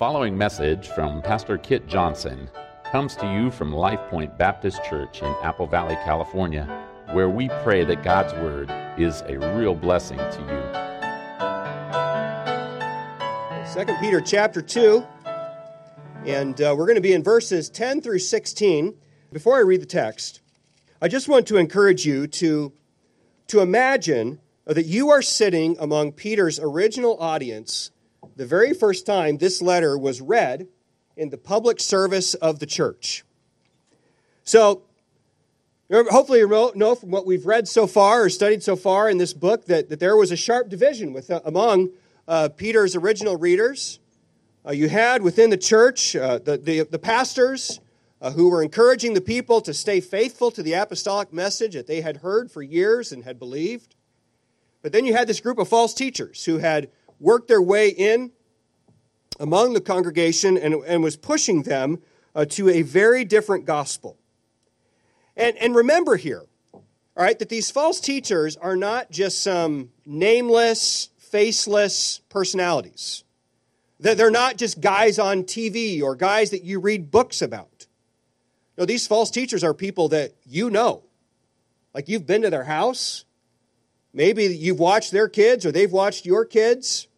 following message from Pastor Kit Johnson comes to you from Life Point Baptist Church in Apple Valley, California, where we pray that God's Word is a real blessing to you. 2 Peter chapter 2, and we're going to be in verses 10 through 16. Before I read the text, I just want to encourage you to imagine that you are sitting among Peter's original audience the very first time this letter was read in the public service of the church. So, hopefully you know from what we've read so far or studied so far in this book that there was a sharp division among Peter's original readers. You had within the church the pastors who were encouraging the people to stay faithful to the apostolic message that they had heard for years and had believed. But then you had this group of false teachers who had worked their way in among the congregation and was pushing them to a very different gospel. And remember here, all right, that these false teachers are not just some nameless, faceless personalities. They're not just guys on TV or guys that you read books about. No, these false teachers are people that you know. Like you've been to their house. Maybe you've watched their kids or they've watched your kids.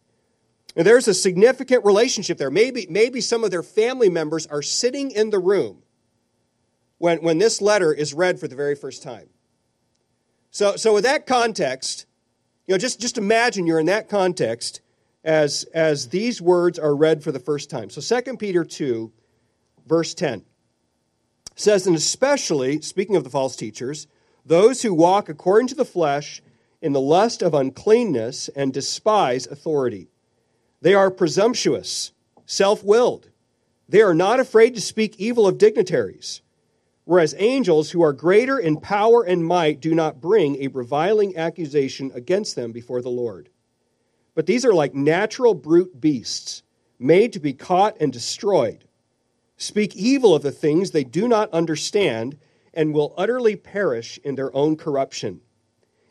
And there's a significant relationship there. Maybe some of their family members are sitting in the room when this letter is read for the very first time. So with that context, you know, just imagine you're in that context as these words are read for the first time. So 2 Peter 2, verse 10 says, "And especially," speaking of the false teachers, "those who walk according to the flesh in the lust of uncleanness and despise authority. They are presumptuous, self-willed. They are not afraid to speak evil of dignitaries, whereas angels who are greater in power and might do not bring a reviling accusation against them before the Lord. But these are like natural brute beasts, made to be caught and destroyed. Speak evil of the things they do not understand and will utterly perish in their own corruption,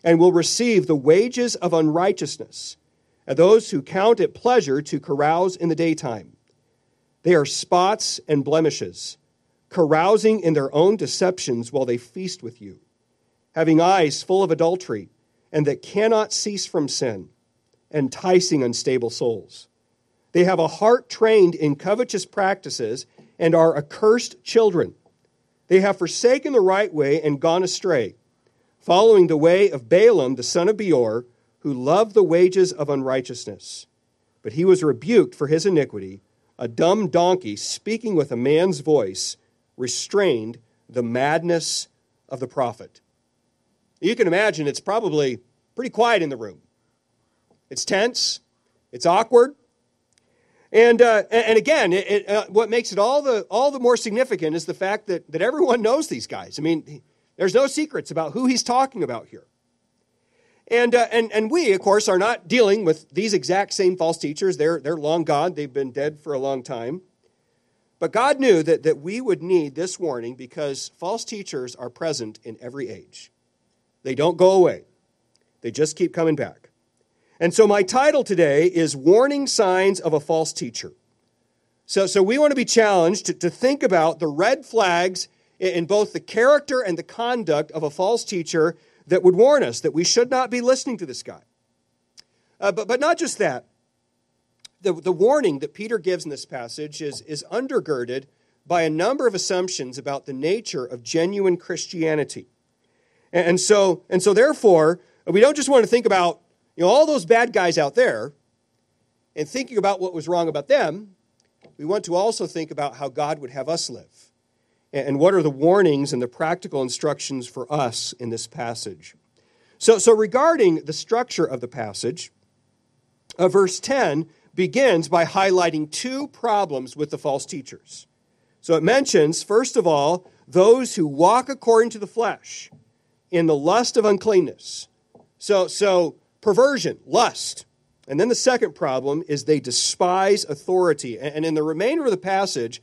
and will receive the wages of unrighteousness, and those who count it pleasure to carouse in the daytime. They are spots and blemishes, carousing in their own deceptions while they feast with you, having eyes full of adultery, and that cannot cease from sin, enticing unstable souls. They have a heart trained in covetous practices and are accursed children. They have forsaken the right way and gone astray, following the way of Balaam, the son of Beor, who loved the wages of unrighteousness. But he was rebuked for his iniquity. A dumb donkey speaking with a man's voice restrained the madness of the prophet." You can imagine it's probably pretty quiet in the room. It's tense. It's awkward. And again, what makes it all the more significant is the fact that everyone knows these guys. I mean, there's no secrets about who he's talking about here. And we, of course, are not dealing with these exact same false teachers. They're long gone. They've been dead for a long time. But God knew that we would need this warning because false teachers are present in every age. They don't go away. They just keep coming back. And so my title today is Warning Signs of a False Teacher. So we want to be challenged to think about the red flags in both the character and the conduct of a false teacher that would warn us that we should not be listening to this guy. But not just that. The warning that Peter gives in this passage is undergirded by a number of assumptions about the nature of genuine Christianity. And so therefore, we don't just want to think about, you know, all those bad guys out there and thinking about what was wrong about them. We want to also think about how God would have us live. And what are the warnings and the practical instructions for us in this passage? So regarding the structure of the passage, verse 10 begins by highlighting two problems with the false teachers. So it mentions, first of all, those who walk according to the flesh in the lust of uncleanness. So perversion, lust. And then the second problem is they despise authority. And in the remainder of the passage,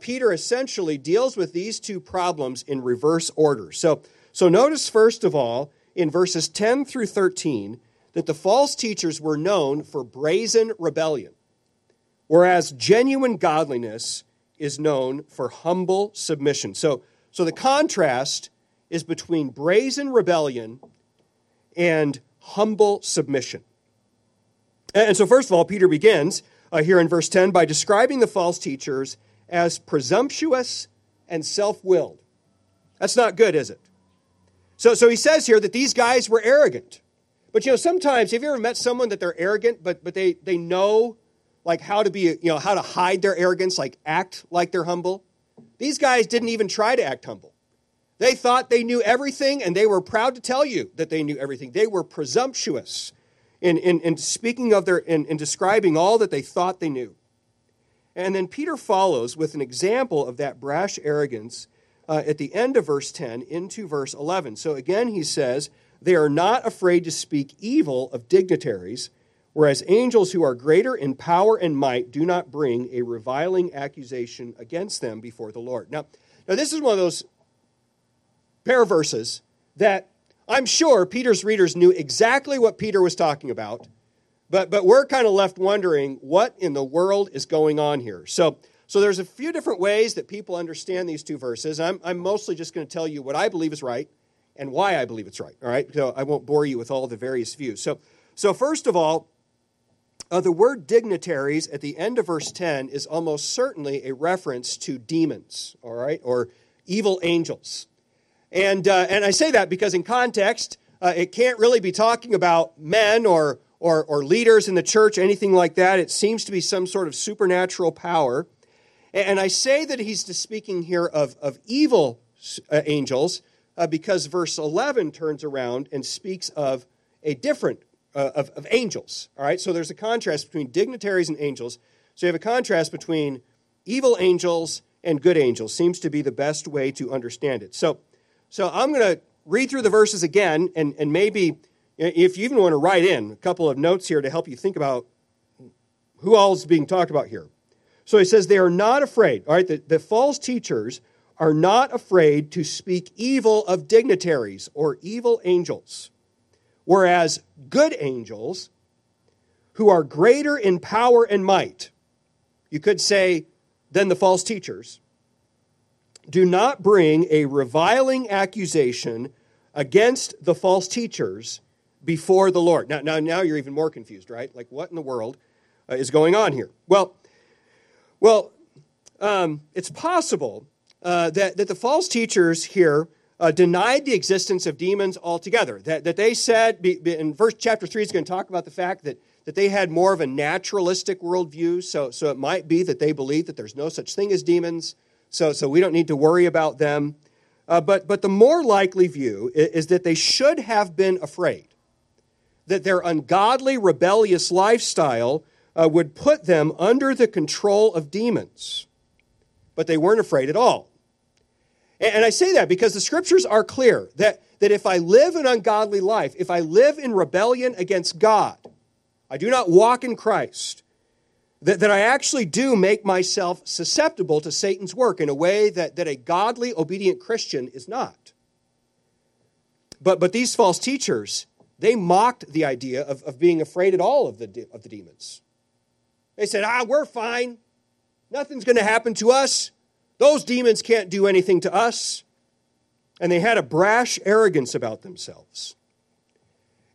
Peter essentially deals with these two problems in reverse order. So notice, first of all, in verses 10 through 13, that the false teachers were known for brazen rebellion. Whereas genuine godliness is known for humble submission. So the contrast is between brazen rebellion and humble submission. And so first of all, Peter begins here in verse 10 by describing the false teachers as presumptuous and self-willed. That's not good, is it? So he says here that these guys were arrogant. But, you know, sometimes, have you ever met someone that they're arrogant, but they know, like, how to be, you know, how to hide their arrogance, like, act like they're humble? These guys didn't even try to act humble. They thought they knew everything, and they were proud to tell you that they knew everything. They were presumptuous in speaking of in describing all that they thought they knew. And then Peter follows with an example of that brash arrogance at the end of verse 10 into verse 11. So again, he says, they are not afraid to speak evil of dignitaries, whereas angels who are greater in power and might do not bring a reviling accusation against them before the Lord. Now this is one of those pair of verses that I'm sure Peter's readers knew exactly what Peter was talking about, but we're kind of left wondering what in the world is going on here. So there's a few different ways that people understand these two verses. I'm mostly just going to tell you what I believe is right and why I believe it's right, all right? So I won't bore you with all the various views. So first of all, the word dignitaries at the end of verse 10 is almost certainly a reference to demons, all right, or evil angels. And I say that because in context, it can't really be talking about men or leaders in the church, anything like that. It seems to be some sort of supernatural power. And I say that he's speaking here of evil angels, because verse 11 turns around and speaks of a different, of angels, all right? So there's a contrast between dignitaries and angels. So you have a contrast between evil angels and good angels, seems to be the best way to understand it. So I'm going to read through the verses again, and maybe if you even want to write in a couple of notes here to help you think about who all is being talked about here. So he says, they are not afraid, all right? The false teachers are not afraid to speak evil of dignitaries or evil angels, whereas good angels, who are greater in power and might, you could say, than the false teachers, do not bring a reviling accusation against the false teachers before the Lord. Now you're even more confused, right? Like, what in the world is going on here? Well, it's possible that the false teachers here denied the existence of demons altogether. That they said, in verse chapter 3, it's going to talk about the fact that they had more of a naturalistic worldview, so it might be that they believe that there's no such thing as demons, so we don't need to worry about them. But the more likely view is that they should have been afraid, that their ungodly, rebellious lifestyle would put them under the control of demons. But they weren't afraid at all. And I say that because the scriptures are clear that if I live an ungodly life, if I live in rebellion against God, I do not walk in Christ, that I actually do make myself susceptible to Satan's work in a way that a godly, obedient Christian is not. But these false teachers, they mocked the idea of being afraid at all of the demons. They said, we're fine. Nothing's going to happen to us. Those demons can't do anything to us. And they had a brash arrogance about themselves.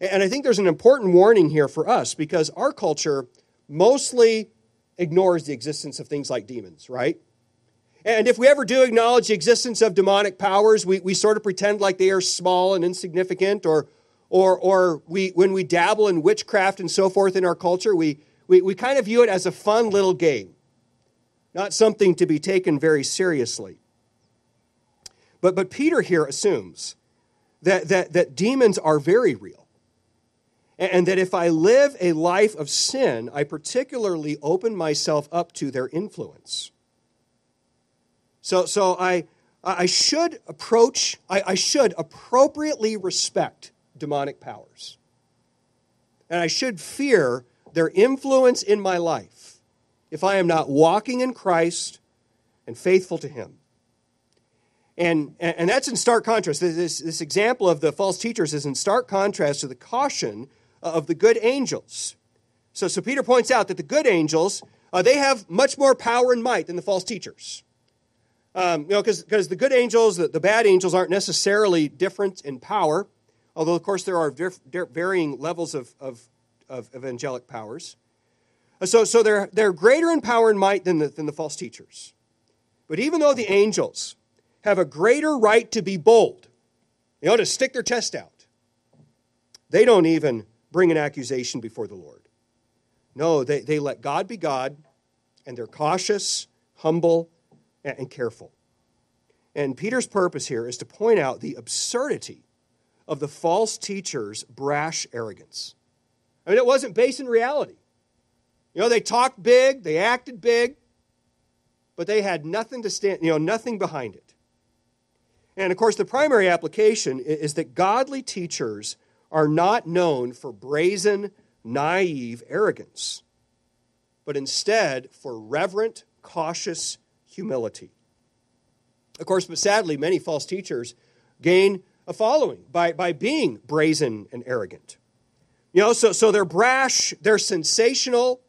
And I think there's an important warning here for us, because our culture mostly ignores the existence of things like demons, right? And if we ever do acknowledge the existence of demonic powers, we sort of pretend like they are small and insignificant, or we, when we dabble in witchcraft and so forth in our culture, we kind of view it as a fun little game. Not something to be taken very seriously. But Peter here assumes that demons are very real, and that if I live a life of sin, I particularly open myself up to their influence. So I should appropriately respect demonic powers, and I should fear their influence in my life, if I am not walking in Christ and faithful to him. And that's in stark contrast. This example of the false teachers is in stark contrast to the caution of the good angels. So Peter points out that the good angels, They have much more power and might than the false teachers. Because the good angels, the bad angels aren't necessarily different in power, although, of course, there are varying levels of angelic powers. So they're greater in power and might than the false teachers. But even though the angels have a greater right to be bold, to stick their chest out, they don't even bring an accusation before the Lord. No, they let God be God, and they're cautious, humble, and careful. And Peter's purpose here is to point out the absurdity of the false teacher's brash arrogance. It wasn't based in reality. They talked big, they acted big, but they had nothing to stand, nothing behind it. And of course, the primary application is that godly teachers are not known for brazen, naive arrogance, but instead for reverent, cautious humility. Of course, but sadly, many false teachers gain a following by being brazen and arrogant. So they're brash, they're sensational.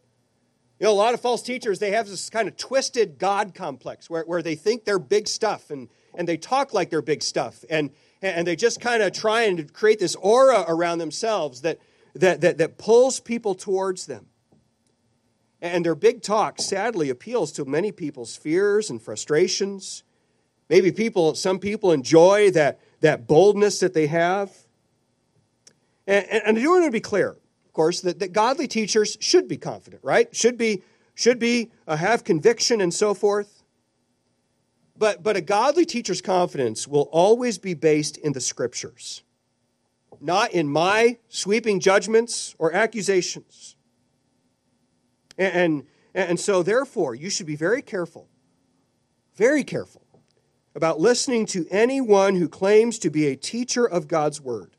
A lot of false teachers, they have this kind of twisted God complex where they think they're big stuff and they talk like they're big stuff and they just kind of try and create this aura around themselves that pulls people towards them. And their big talk sadly appeals to many people's fears and frustrations. Maybe some people enjoy that boldness that they have. And I do want to be clear, of course, that godly teachers should be confident, right? Should have conviction and so forth. But a godly teacher's confidence will always be based in the Scriptures, not in my sweeping judgments or accusations. And so, therefore, you should be very careful about listening to anyone who claims to be a teacher of God's Word,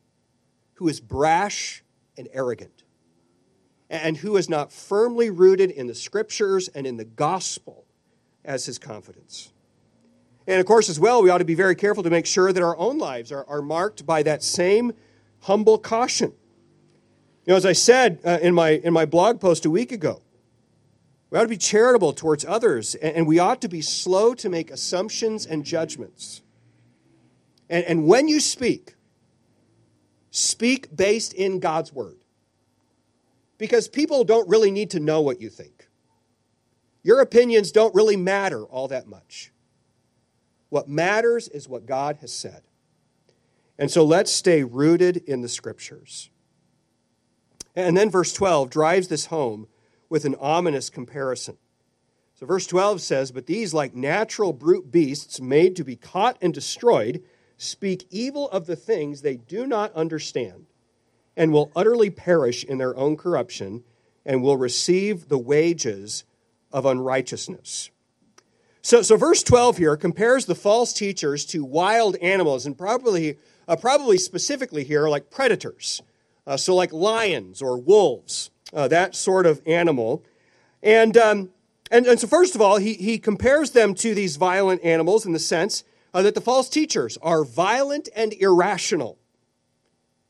who is brash and arrogant, and who is not firmly rooted in the Scriptures and in the gospel as his confidence. And, of course, as well, we ought to be very careful to make sure that our own lives are marked by that same humble caution. As I said in my blog post a week ago, we ought to be charitable towards others, and we ought to be slow to make assumptions and judgments. And when you speak based in God's Word, because people don't really need to know what you think. Your opinions don't really matter all that much. What matters is what God has said. And so let's stay rooted in the Scriptures. And then verse 12 drives this home with an ominous comparison. So verse 12 says, "But these, like natural brute beasts made to be caught and destroyed, speak evil of the things they do not understand, and will utterly perish in their own corruption, and will receive the wages of unrighteousness." So verse 12 here compares the false teachers to wild animals, and probably specifically here like predators, so like lions or wolves, that sort of animal. And so first of all, he compares them to these violent animals in the sense that the false teachers are violent and irrational.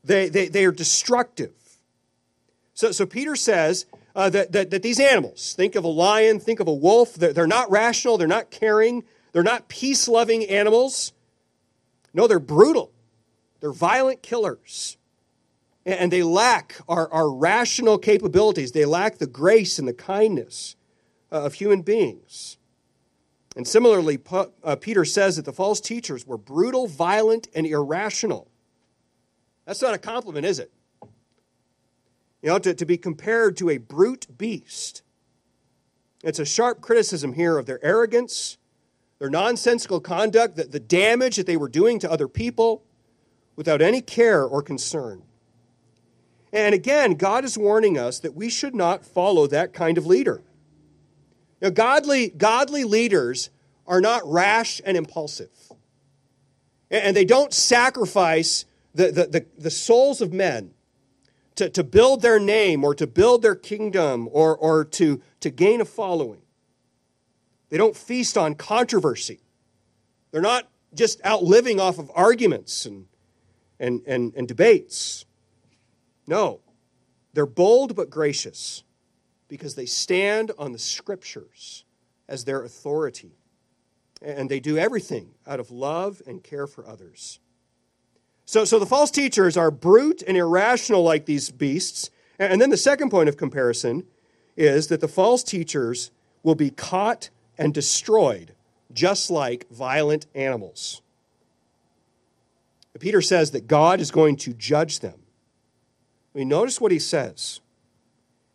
They are destructive. So Peter says that these animals, think of a lion, think of a wolf, they're not rational, they're not caring, they're not peace-loving animals. No, they're brutal. They're violent killers. And they lack our rational capabilities. They lack the grace and the kindness of human beings. And similarly, Peter says that the false teachers were brutal, violent, and irrational. That's not a compliment, is it? To be compared to a brute beast. It's a sharp criticism here of their arrogance, their nonsensical conduct, the damage that they were doing to other people without any care or concern. And again, God is warning us that we should not follow that kind of leader. Now, godly leaders are not rash and impulsive. And they don't sacrifice the souls of men to build their name or to build their kingdom or to gain a following. They don't feast on controversy. They're not just out living off of arguments and debates. No, they're bold but gracious. because they stand on the Scriptures as their authority, and they do everything out of love and care for others. So the false teachers are brute and irrational like these beasts. And then the second point of comparison is that the false teachers will be caught and destroyed, just like violent animals. Peter says that God is going to judge them. I mean, notice what he says.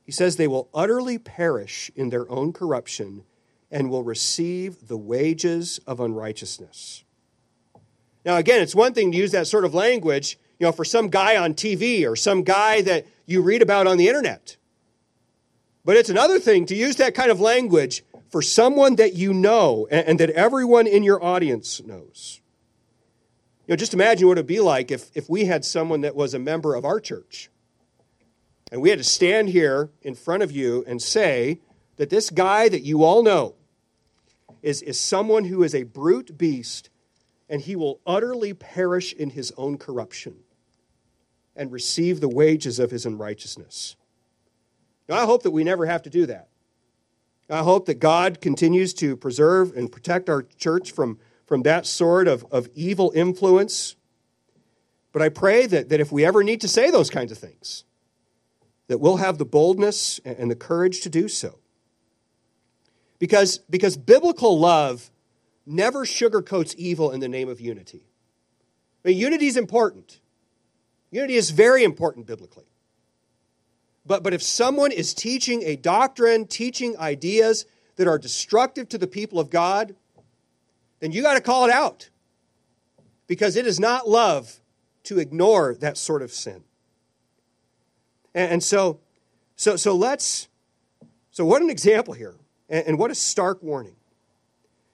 He says they will utterly perish in their own corruption and will receive the wages of unrighteousness. Now, again, it's one thing to use that sort of language, you know, for some guy on TV or some guy that you read about on the internet. But it's another thing to use that kind of language for someone that you know and that everyone in your audience knows. You know, just imagine what it would be like if we had someone that was a member of our church and we had to stand here in front of you and say that this guy that you all know is someone who is a brute beast, and he will utterly perish in his own corruption and receive the wages of his unrighteousness. Now, I hope that we never have to do that. I hope that God continues to preserve and protect our church from that sort of evil influence. But I pray that if we ever need to say those kinds of things, that we'll have the boldness and the courage to do so. Because biblical love never sugarcoats evil in the name of unity. I mean, unity is important. Unity is very important biblically. But if someone is teaching a doctrine, teaching ideas that are destructive to the people of God, then you got to call it out, because it is not love to ignore that sort of sin. And so what an example here, and what a stark warning.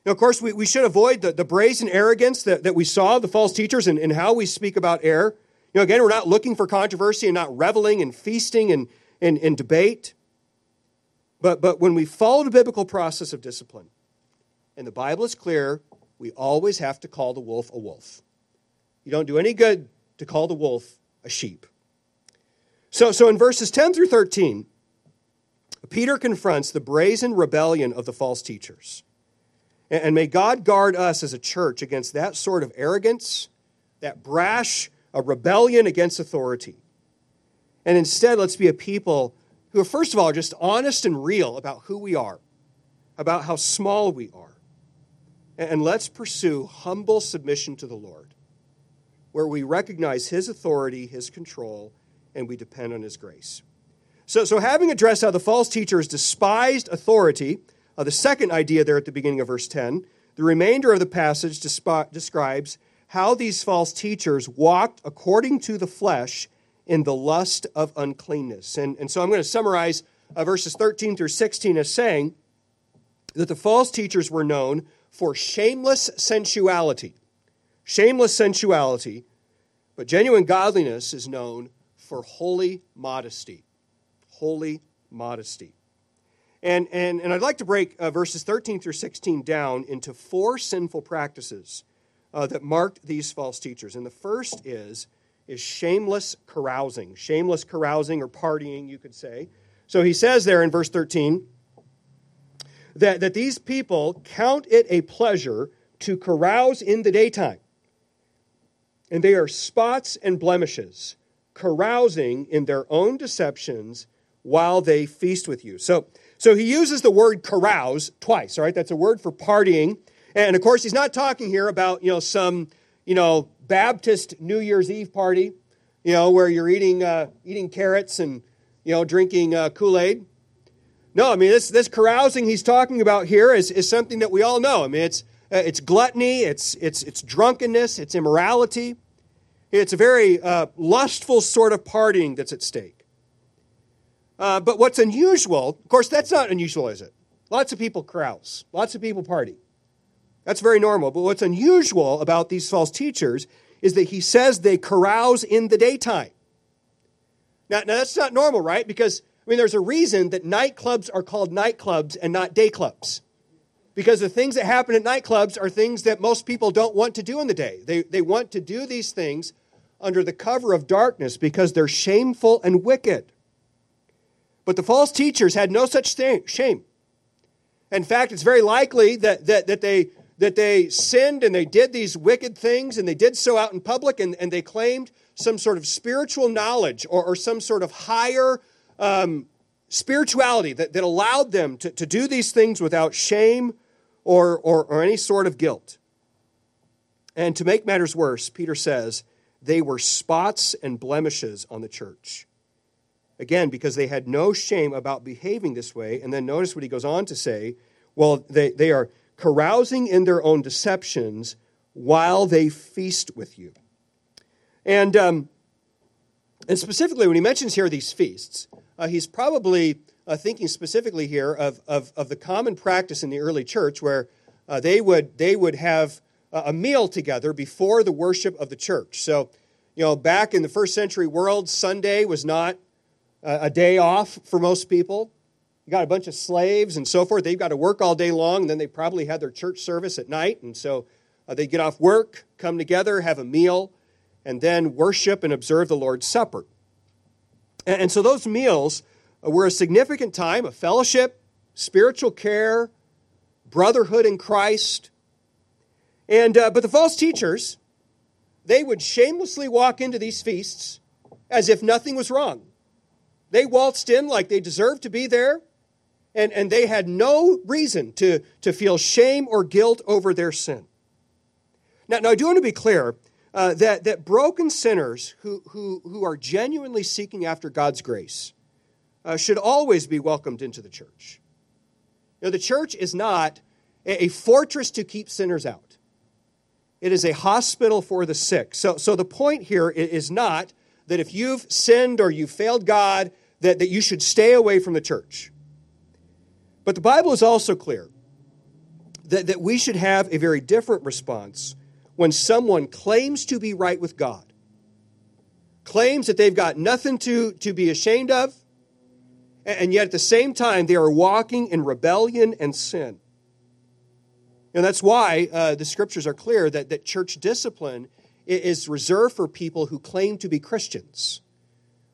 Now, of course, we should avoid the brazen arrogance that we saw the false teachers and how we speak about error. You know, again, we're not looking for controversy and not reveling and feasting and debate. But when we follow the biblical process of discipline, and the Bible is clear, we always have to call the wolf a wolf. You don't do any good to call the wolf a sheep. So in verses 10 through 13, Peter confronts the brazen rebellion of the false teachers. And may God guard us as a church against that sort of arrogance, that brash, a rebellion against authority. And instead, let's be a people who, first of all, are just honest and real about who we are, about how small we are. And let's pursue humble submission to the Lord, where we recognize his authority, his control, and we depend on his grace. So having addressed how the false teachers despised authority, the second idea there at the beginning of verse 10, the remainder of the passage describes how these false teachers walked according to the flesh in the lust of uncleanness. And so I'm going to summarize verses 13 through 16 as saying that the false teachers were known for shameless sensuality, but genuine godliness is known for holy modesty. And I'd like to break verses 13 through 16 down into four sinful practices that marked these false teachers. And the first is shameless carousing or partying, you could say. So he says there in verse 13, that these people count it a pleasure to carouse in the daytime. And they are spots and blemishes, carousing in their own deceptions while they feast with you. So he uses the word carouse twice, all right? That's a word for partying. And of course, he's not talking here about, you know, some, you know, Baptist New Year's Eve party, you know, where you're eating carrots and, you know, drinking Kool-Aid. No, I mean, this carousing he's talking about here is something that we all know. I mean, it's gluttony, it's drunkenness, it's immorality. It's a very lustful sort of partying that's at stake. But what's unusual, of course, that's not unusual, is it? Lots of people carouse. Lots of people party. That's very normal. But what's unusual about these false teachers is that he says they carouse in the daytime. Now that's not normal, right? Because I mean, there's a reason that nightclubs are called nightclubs and not day clubs, because the things that happen at nightclubs are things that most people don't want to do in the day. They want to do these things under the cover of darkness because they're shameful and wicked. But the false teachers had no such shame. In fact, it's very likely that they sinned and they did these wicked things, and they did so out in public, and they claimed some sort of spiritual knowledge or some sort of higher spirituality that allowed them to do these things without shame or any sort of guilt. And to make matters worse, Peter says, they were spots and blemishes on the church. Again, because they had no shame about behaving this way. And then notice what he goes on to say. Well, they are carousing in their own deceptions while they feast with you. And specifically, when he mentions here these feasts, he's probably thinking specifically here of the common practice in the early church where they would have a meal together before the worship of the church. So, you know, back in the first century world, Sunday was not a day off for most people. You got a bunch of slaves and so forth. They've got to work all day long, and then they probably had their church service at night, and so they get off work, come together, have a meal, and then worship and observe the Lord's Supper. And so those meals were a significant time of fellowship, spiritual care, brotherhood in Christ. And but the false teachers, they would shamelessly walk into these feasts as if nothing was wrong. They waltzed in like they deserved to be there, and they had no reason to feel shame or guilt over their sin. Now I do want to be clear that broken sinners who are genuinely seeking after God's grace should always be welcomed into the church. You know, the church is not a fortress to keep sinners out. It is a hospital for the sick. So the point here is not that if you've sinned or you've failed God, that you should stay away from the church. But the Bible is also clear that we should have a very different response when someone claims to be right with God, claims that they've got nothing to be ashamed of, and yet at the same time they are walking in rebellion and sin. And that's why the Scriptures are clear that church discipline is reserved for people who claim to be Christians.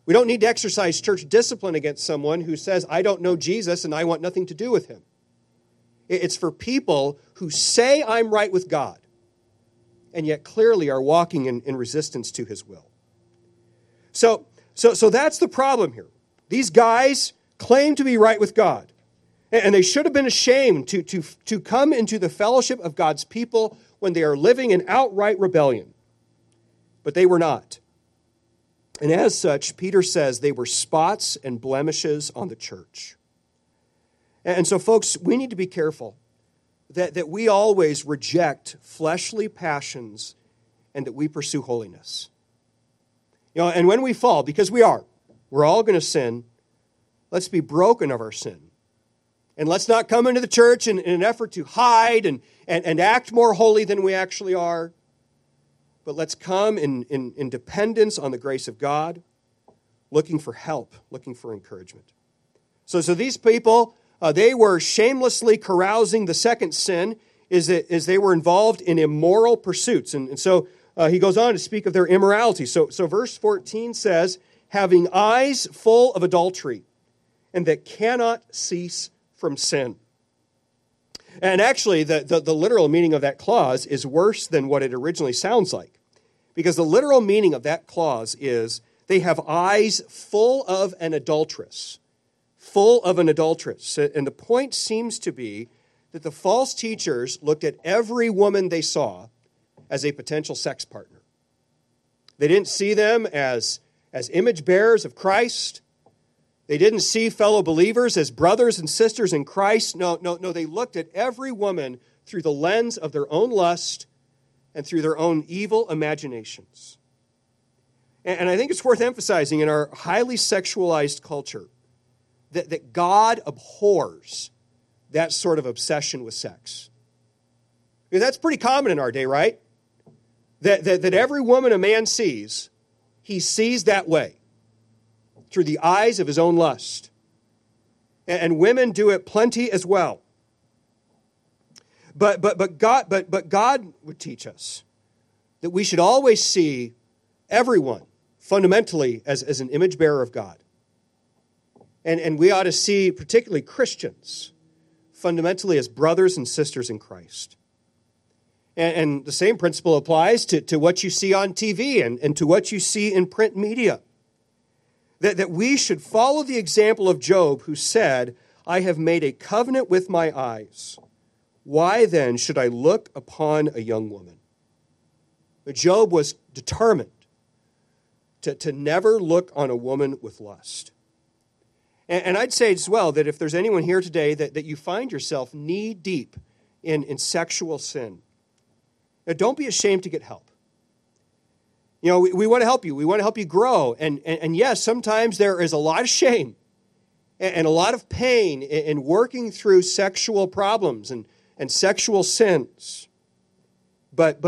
We don't need to exercise church discipline against someone who says, I don't know Jesus and I want nothing to do with him. It's for people who say I'm right with God and yet clearly are walking in resistance to his will. So that's the problem here. These guys claim to be right with God, and they should have been ashamed to come into the fellowship of God's people when they are living in outright rebellion. But they were not. And as such, Peter says they were spots and blemishes on the church. And so, folks, we need to be careful that we always reject fleshly passions and that we pursue holiness. You know, and when we fall, because we're all going to sin, let's be broken of our sin. And let's not come into the church in an effort to hide and act more holy than we actually are. But let's come in dependence on the grace of God, looking for help, looking for encouragement. So these people, they were shamelessly carousing. The second sin is they were involved in immoral pursuits. And so he goes on to speak of their immorality. So verse 14 says, having eyes full of adultery, and that cannot cease from sin. And actually, the literal meaning of that clause is worse than what it originally sounds like. Because the literal meaning of that clause is, they have eyes full of an adulteress. Full of an adulteress. And the point seems to be that the false teachers looked at every woman they saw as a potential sex partner. They didn't see them as image bearers of Christ. They didn't see fellow believers as brothers and sisters in Christ. No, they looked at every woman through the lens of their own lust and through their own evil imaginations. And I think it's worth emphasizing in our highly sexualized culture that God abhors that sort of obsession with sex. I mean, that's pretty common in our day, right? That every woman a man sees, he sees that way, through the eyes of his own lust. And women do it plenty as well. But God would teach us that we should always see everyone fundamentally as an image bearer of God. And we ought to see particularly Christians fundamentally as brothers and sisters in Christ. And the same principle applies to what you see on TV and to what you see in print media. That we should follow the example of Job, who said, I have made a covenant with my eyes. Why then should I look upon a young woman? But Job was determined to never look on a woman with lust. And I'd say as well that if there's anyone here today that you find yourself knee deep in sexual sin, now, don't be ashamed to get help. You know, we want to help you. We want to help you grow. And yes, sometimes there is a lot of shame and a lot of pain in working through sexual problems and sexual sins. But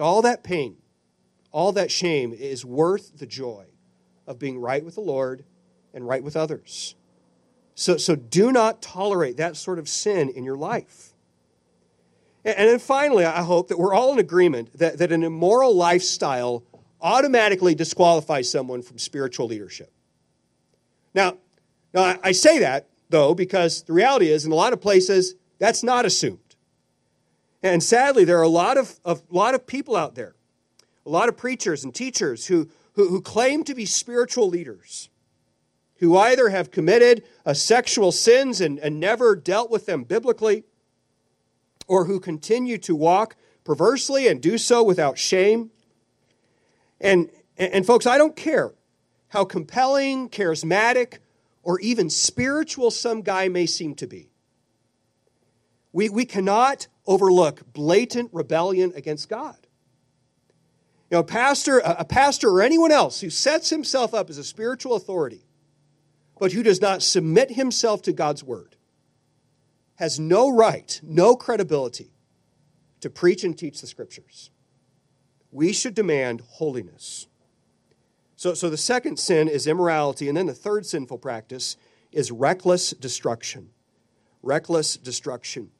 all that pain, all that shame is worth the joy of being right with the Lord and right with others. So do not tolerate that sort of sin in your life. And then finally, I hope that we're all in agreement that an immoral lifestyle automatically disqualifies someone from spiritual leadership. Now, I say that, though, because the reality is, in a lot of places, that's not assumed. And sadly, there are a lot of people out there, a lot of preachers and teachers who claim to be spiritual leaders, who either have committed sexual sins and never dealt with them biblically, or who continue to walk perversely and do so without shame. And folks, I don't care how compelling, charismatic, or even spiritual some guy may seem to be. We cannot overlook blatant rebellion against God. You know, a pastor or anyone else who sets himself up as a spiritual authority, but who does not submit himself to God's word, has no right, no credibility to preach and teach the Scriptures. We should demand holiness. So the second sin is immorality, and then the third sinful practice is reckless destruction. Reckless destruction.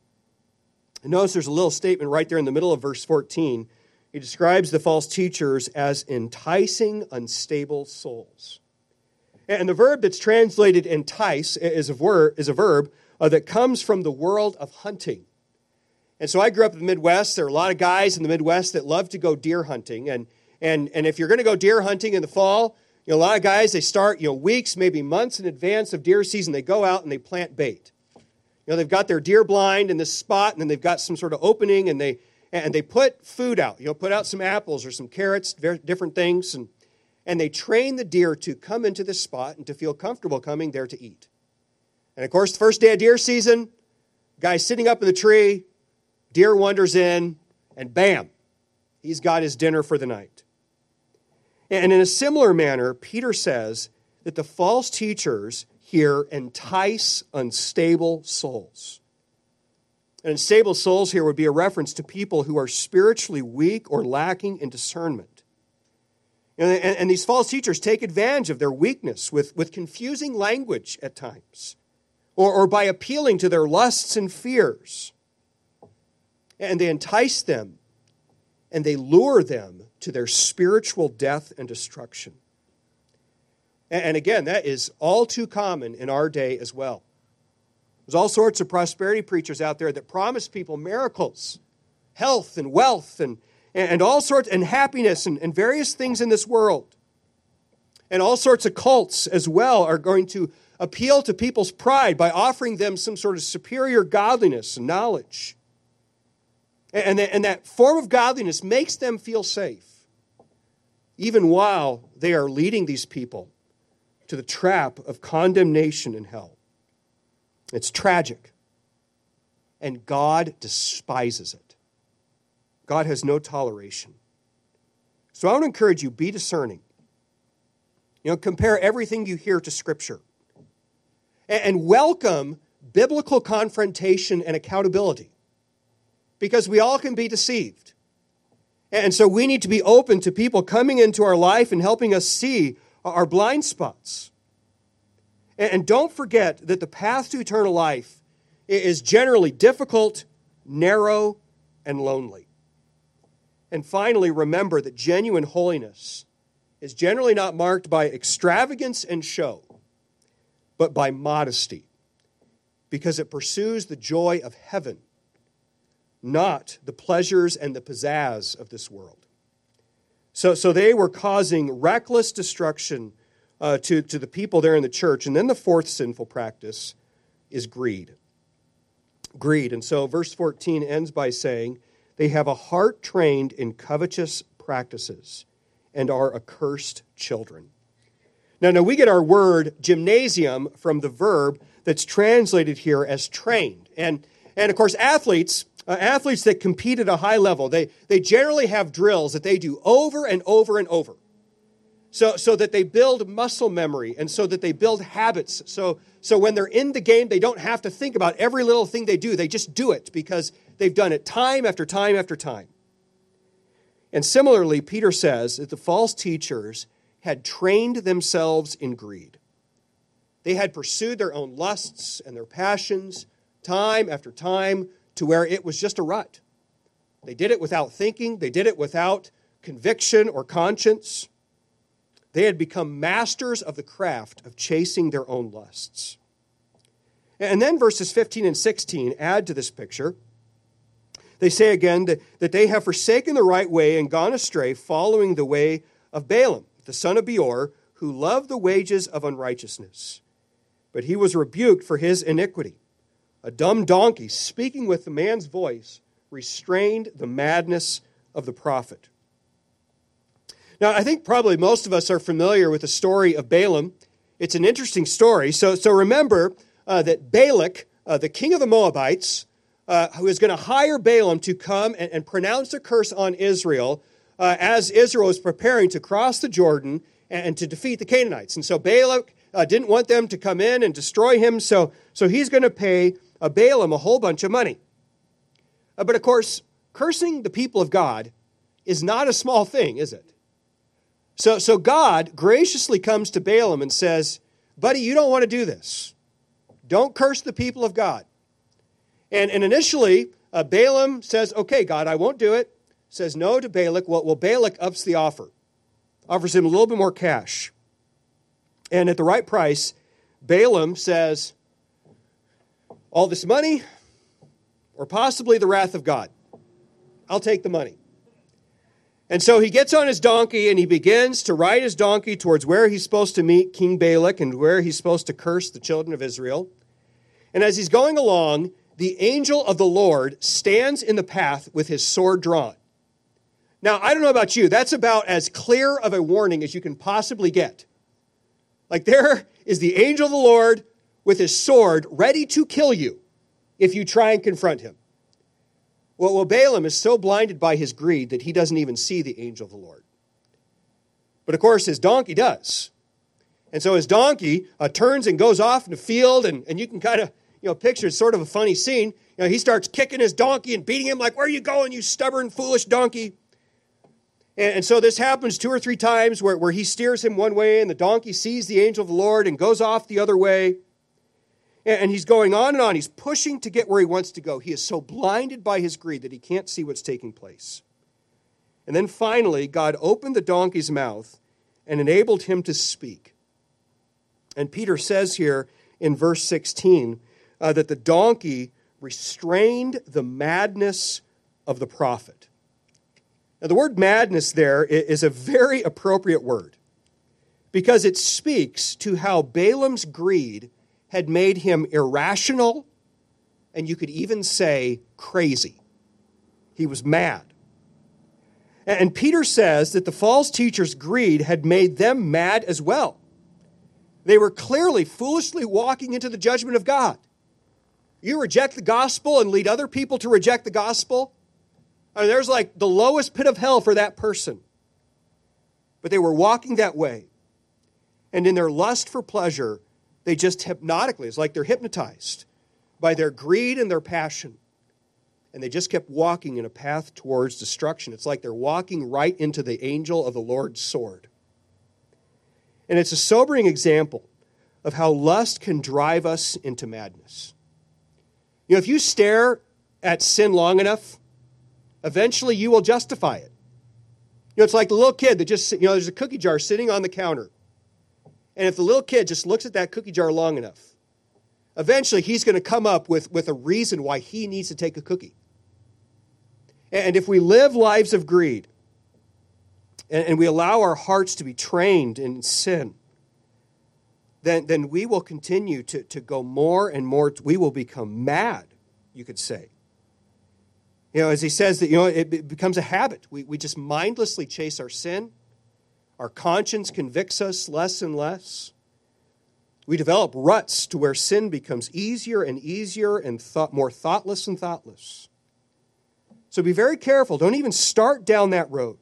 And notice there's a little statement right there in the middle of verse 14. He describes the false teachers as enticing unstable souls. And the verb that's translated entice is a verb that comes from the world of hunting. And so I grew up in the Midwest. There are a lot of guys in the Midwest that love to go deer hunting. And if you're going to go deer hunting in the fall, you know, a lot of guys, they start, you know, weeks, maybe months in advance of deer season. They go out and they plant bait. You know, they've got their deer blind in this spot, and then they've got some sort of opening, and they put food out. You know, put out some apples or some carrots, different things, and they train the deer to come into this spot and to feel comfortable coming there to eat. And, of course, the first day of deer season, guy's sitting up in the tree, deer wanders in, and bam, he's got his dinner for the night. And in a similar manner, Peter says that the false teachers here entice unstable souls. And unstable souls here would be a reference to people who are spiritually weak or lacking in discernment. And these false teachers take advantage of their weakness with confusing language at times, or by appealing to their lusts and fears. And they entice them, and they lure them to their spiritual death and destruction. And again, that is all too common in our day as well. There's all sorts of prosperity preachers out there that promise people miracles, health and wealth, and all sorts, and happiness, and various things in this world. And all sorts of cults as well are going to appeal to people's pride by offering them some sort of superior godliness and knowledge. And that form of godliness makes them feel safe, even while they are leading these people to the trap of condemnation and hell. It's tragic, and God despises it. God has no toleration. So I want to encourage you, be discerning. You know, compare everything you hear to Scripture. And welcome biblical confrontation and accountability, because we all can be deceived. And so we need to be open to people coming into our life and helping us see our blind spots. And don't forget that the path to eternal life is generally difficult, narrow, and lonely. And finally, remember that genuine holiness is generally not marked by extravagance and show, but by modesty, because it pursues the joy of heaven, not the pleasures and the pizzazz of this world. So they were causing reckless destruction to the people there in the church. And then the fourth sinful practice is greed. Greed. And so verse 14 ends by saying, they have a heart trained in covetous practices and are accursed children. Now we get our word gymnasium from the verb that's translated here as trained. And of course, athletes that compete at a high level, they generally have drills that they do over and over and over, so that they build muscle memory and so that they build habits. So when they're in the game, they don't have to think about every little thing they do. They just do it because they've done it time after time after time. And similarly, Peter says that the false teachers had trained themselves in greed. They had pursued their own lusts and their passions time after time to where it was just a rut. They did it without thinking. They did it without conviction or conscience. They had become masters of the craft of chasing their own lusts. And then verses 15 and 16 add to this picture. They say again that they have forsaken the right way and gone astray, following the way of Balaam, the son of Beor, who loved the wages of unrighteousness. But he was rebuked for his iniquity. A dumb donkey, speaking with the man's voice, restrained the madness of the prophet. Now, I think probably most of us are familiar with the story of Balaam. It's an interesting story. So remember that Balak, the king of the Moabites, who is going to hire Balaam to come and pronounce a curse on Israel as Israel is preparing to cross the Jordan and to defeat the Canaanites. And so Balak didn't want them to come in and destroy him, so he's going to pay Balaam a whole bunch of money. But of course, cursing the people of God is not a small thing, is it? So God graciously comes to Balaam and says, buddy, you don't want to do this. Don't curse the people of God. And initially, Balaam says, okay, God, I won't do it. Says no to Balak. Well, Balak ups the offer. Offers him a little bit more cash. And at the right price, Balaam says, all this money or possibly the wrath of God. I'll take the money. And so he gets on his donkey and he begins to ride his donkey towards where he's supposed to meet King Balak and where he's supposed to curse the children of Israel. And as he's going along, the angel of the Lord stands in the path with his sword drawn. Now, I don't know about you, that's about as clear of a warning as you can possibly get. Like, there is the angel of the Lord with his sword ready to kill you if you try and confront him. Well, Balaam is so blinded by his greed that he doesn't even see the angel of the Lord. But of course, his donkey does. And so his donkey turns and goes off in the field, and you can kind of, picture it's sort of a funny scene. He starts kicking his donkey and beating him like, where are you going, you stubborn, foolish donkey? And so this happens 2 or 3 times where he steers him one way, and the donkey sees the angel of the Lord and goes off the other way. And he's going on and on. He's pushing to get where he wants to go. He is so blinded by his greed that he can't see what's taking place. And then finally, God opened the donkey's mouth and enabled him to speak. And Peter says here in verse 16 that the donkey restrained the madness of the prophet. Now, the word madness there is a very appropriate word because it speaks to how Balaam's greed had made him irrational, and you could even say crazy. He was mad. And Peter says that the false teacher's greed had made them mad as well. They were clearly foolishly walking into the judgment of God. You reject the gospel and lead other people to reject the gospel. I mean, there's like the lowest pit of hell for that person. But they were walking that way. And in their lust for pleasure, they just hypnotically, it's like they're hypnotized by their greed and their passion. And they just kept walking in a path towards destruction. It's like they're walking right into the angel of the Lord's sword. And it's a sobering example of how lust can drive us into madness. If you stare at sin long enough, eventually you will justify it. It's like the little kid that just, there's a cookie jar sitting on the counter. And if the little kid just looks at that cookie jar long enough, eventually he's going to come up with a reason why he needs to take a cookie. And if we live lives of greed, and we allow our hearts to be trained in sin, then we will continue to go more and more. We will become mad, you could say. You know, as he says, that, you know, it becomes a habit. We just mindlessly chase our sin. Our conscience convicts us less and less. We develop ruts to where sin becomes easier and easier and more thoughtless and thoughtless. So be very careful. Don't even start down that road.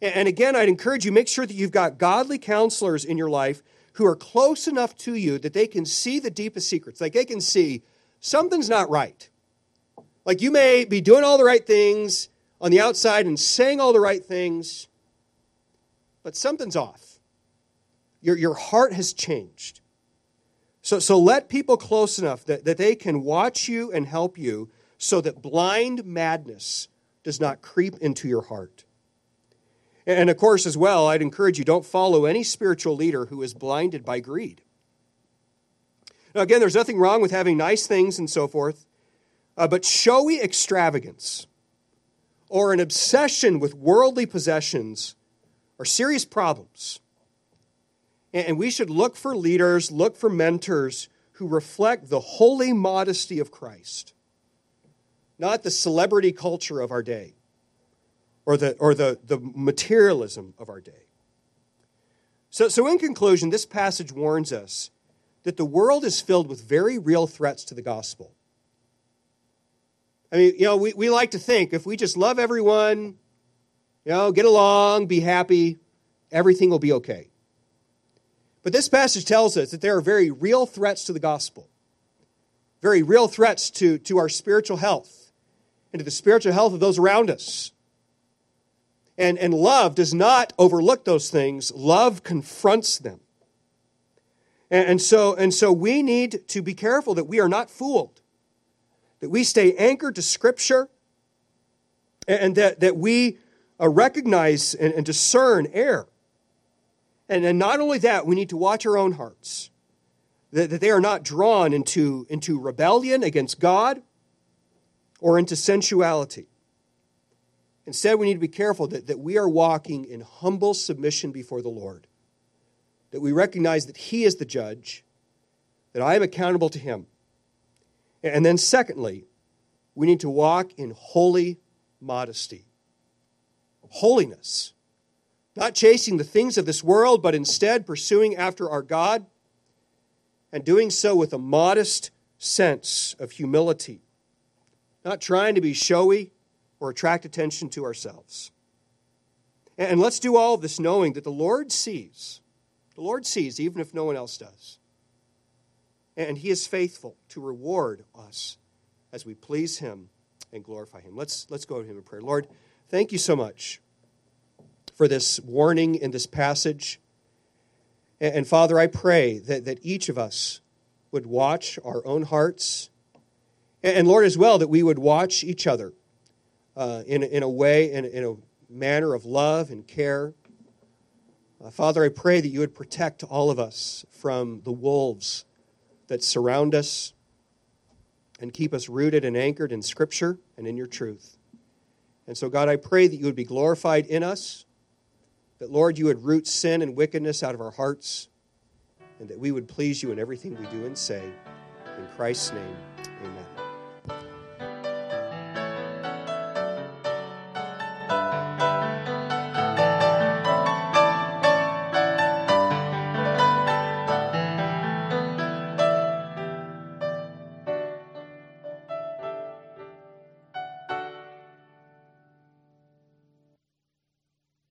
And again, I'd encourage you, make sure that you've got godly counselors in your life who are close enough to you that they can see the deepest secrets. Like they can see something's not right. Like you may be doing all the right things on the outside and saying all the right things, but something's off. Your heart has changed. So let people close enough that they can watch you and help you so that blind madness does not creep into your heart. And of course, as well, I'd encourage you, don't follow any spiritual leader who is blinded by greed. Now, again, there's nothing wrong with having nice things and so forth, but showy extravagance or an obsession with worldly possessions are serious problems. And we should look for leaders, look for mentors who reflect the holy modesty of Christ, not the celebrity culture of our day. Or the materialism of our day. So in conclusion, this passage warns us that the world is filled with very real threats to the gospel. I mean, you know, we like to think if we just love everyone, you know, get along, be happy, everything will be okay. But this passage tells us that there are very real threats to the gospel, very real threats to our spiritual health and to the spiritual health of those around us. And love does not overlook those things. Love confronts them. And so we need to be careful that we are not fooled, that we stay anchored to Scripture, and that we recognize and discern error. And not only that, we need to watch our own hearts, that they are not drawn into rebellion against God or into sensuality. Instead, we need to be careful that we are walking in humble submission before the Lord, that we recognize that He is the judge, that I am accountable to Him. And then secondly, we need to walk in holy modesty, holiness, not chasing the things of this world, but instead pursuing after our God and doing so with a modest sense of humility, not trying to be showy or attract attention to ourselves. And let's do all of this knowing that the Lord sees. The Lord sees even if no one else does. And He is faithful to reward us as we please Him and glorify Him. Let's go to Him in prayer. Lord, thank you so much for this warning in this passage. And Father, I pray that each of us would watch our own hearts. And Lord, as well, that we would watch each other in a manner of love and care. Father, I pray that you would protect all of us from the wolves that surround us and keep us rooted and anchored in Scripture and in your truth. And so, God, I pray that you would be glorified in us, that, Lord, you would root sin and wickedness out of our hearts, and that we would please you in everything we do and say. In Christ's name.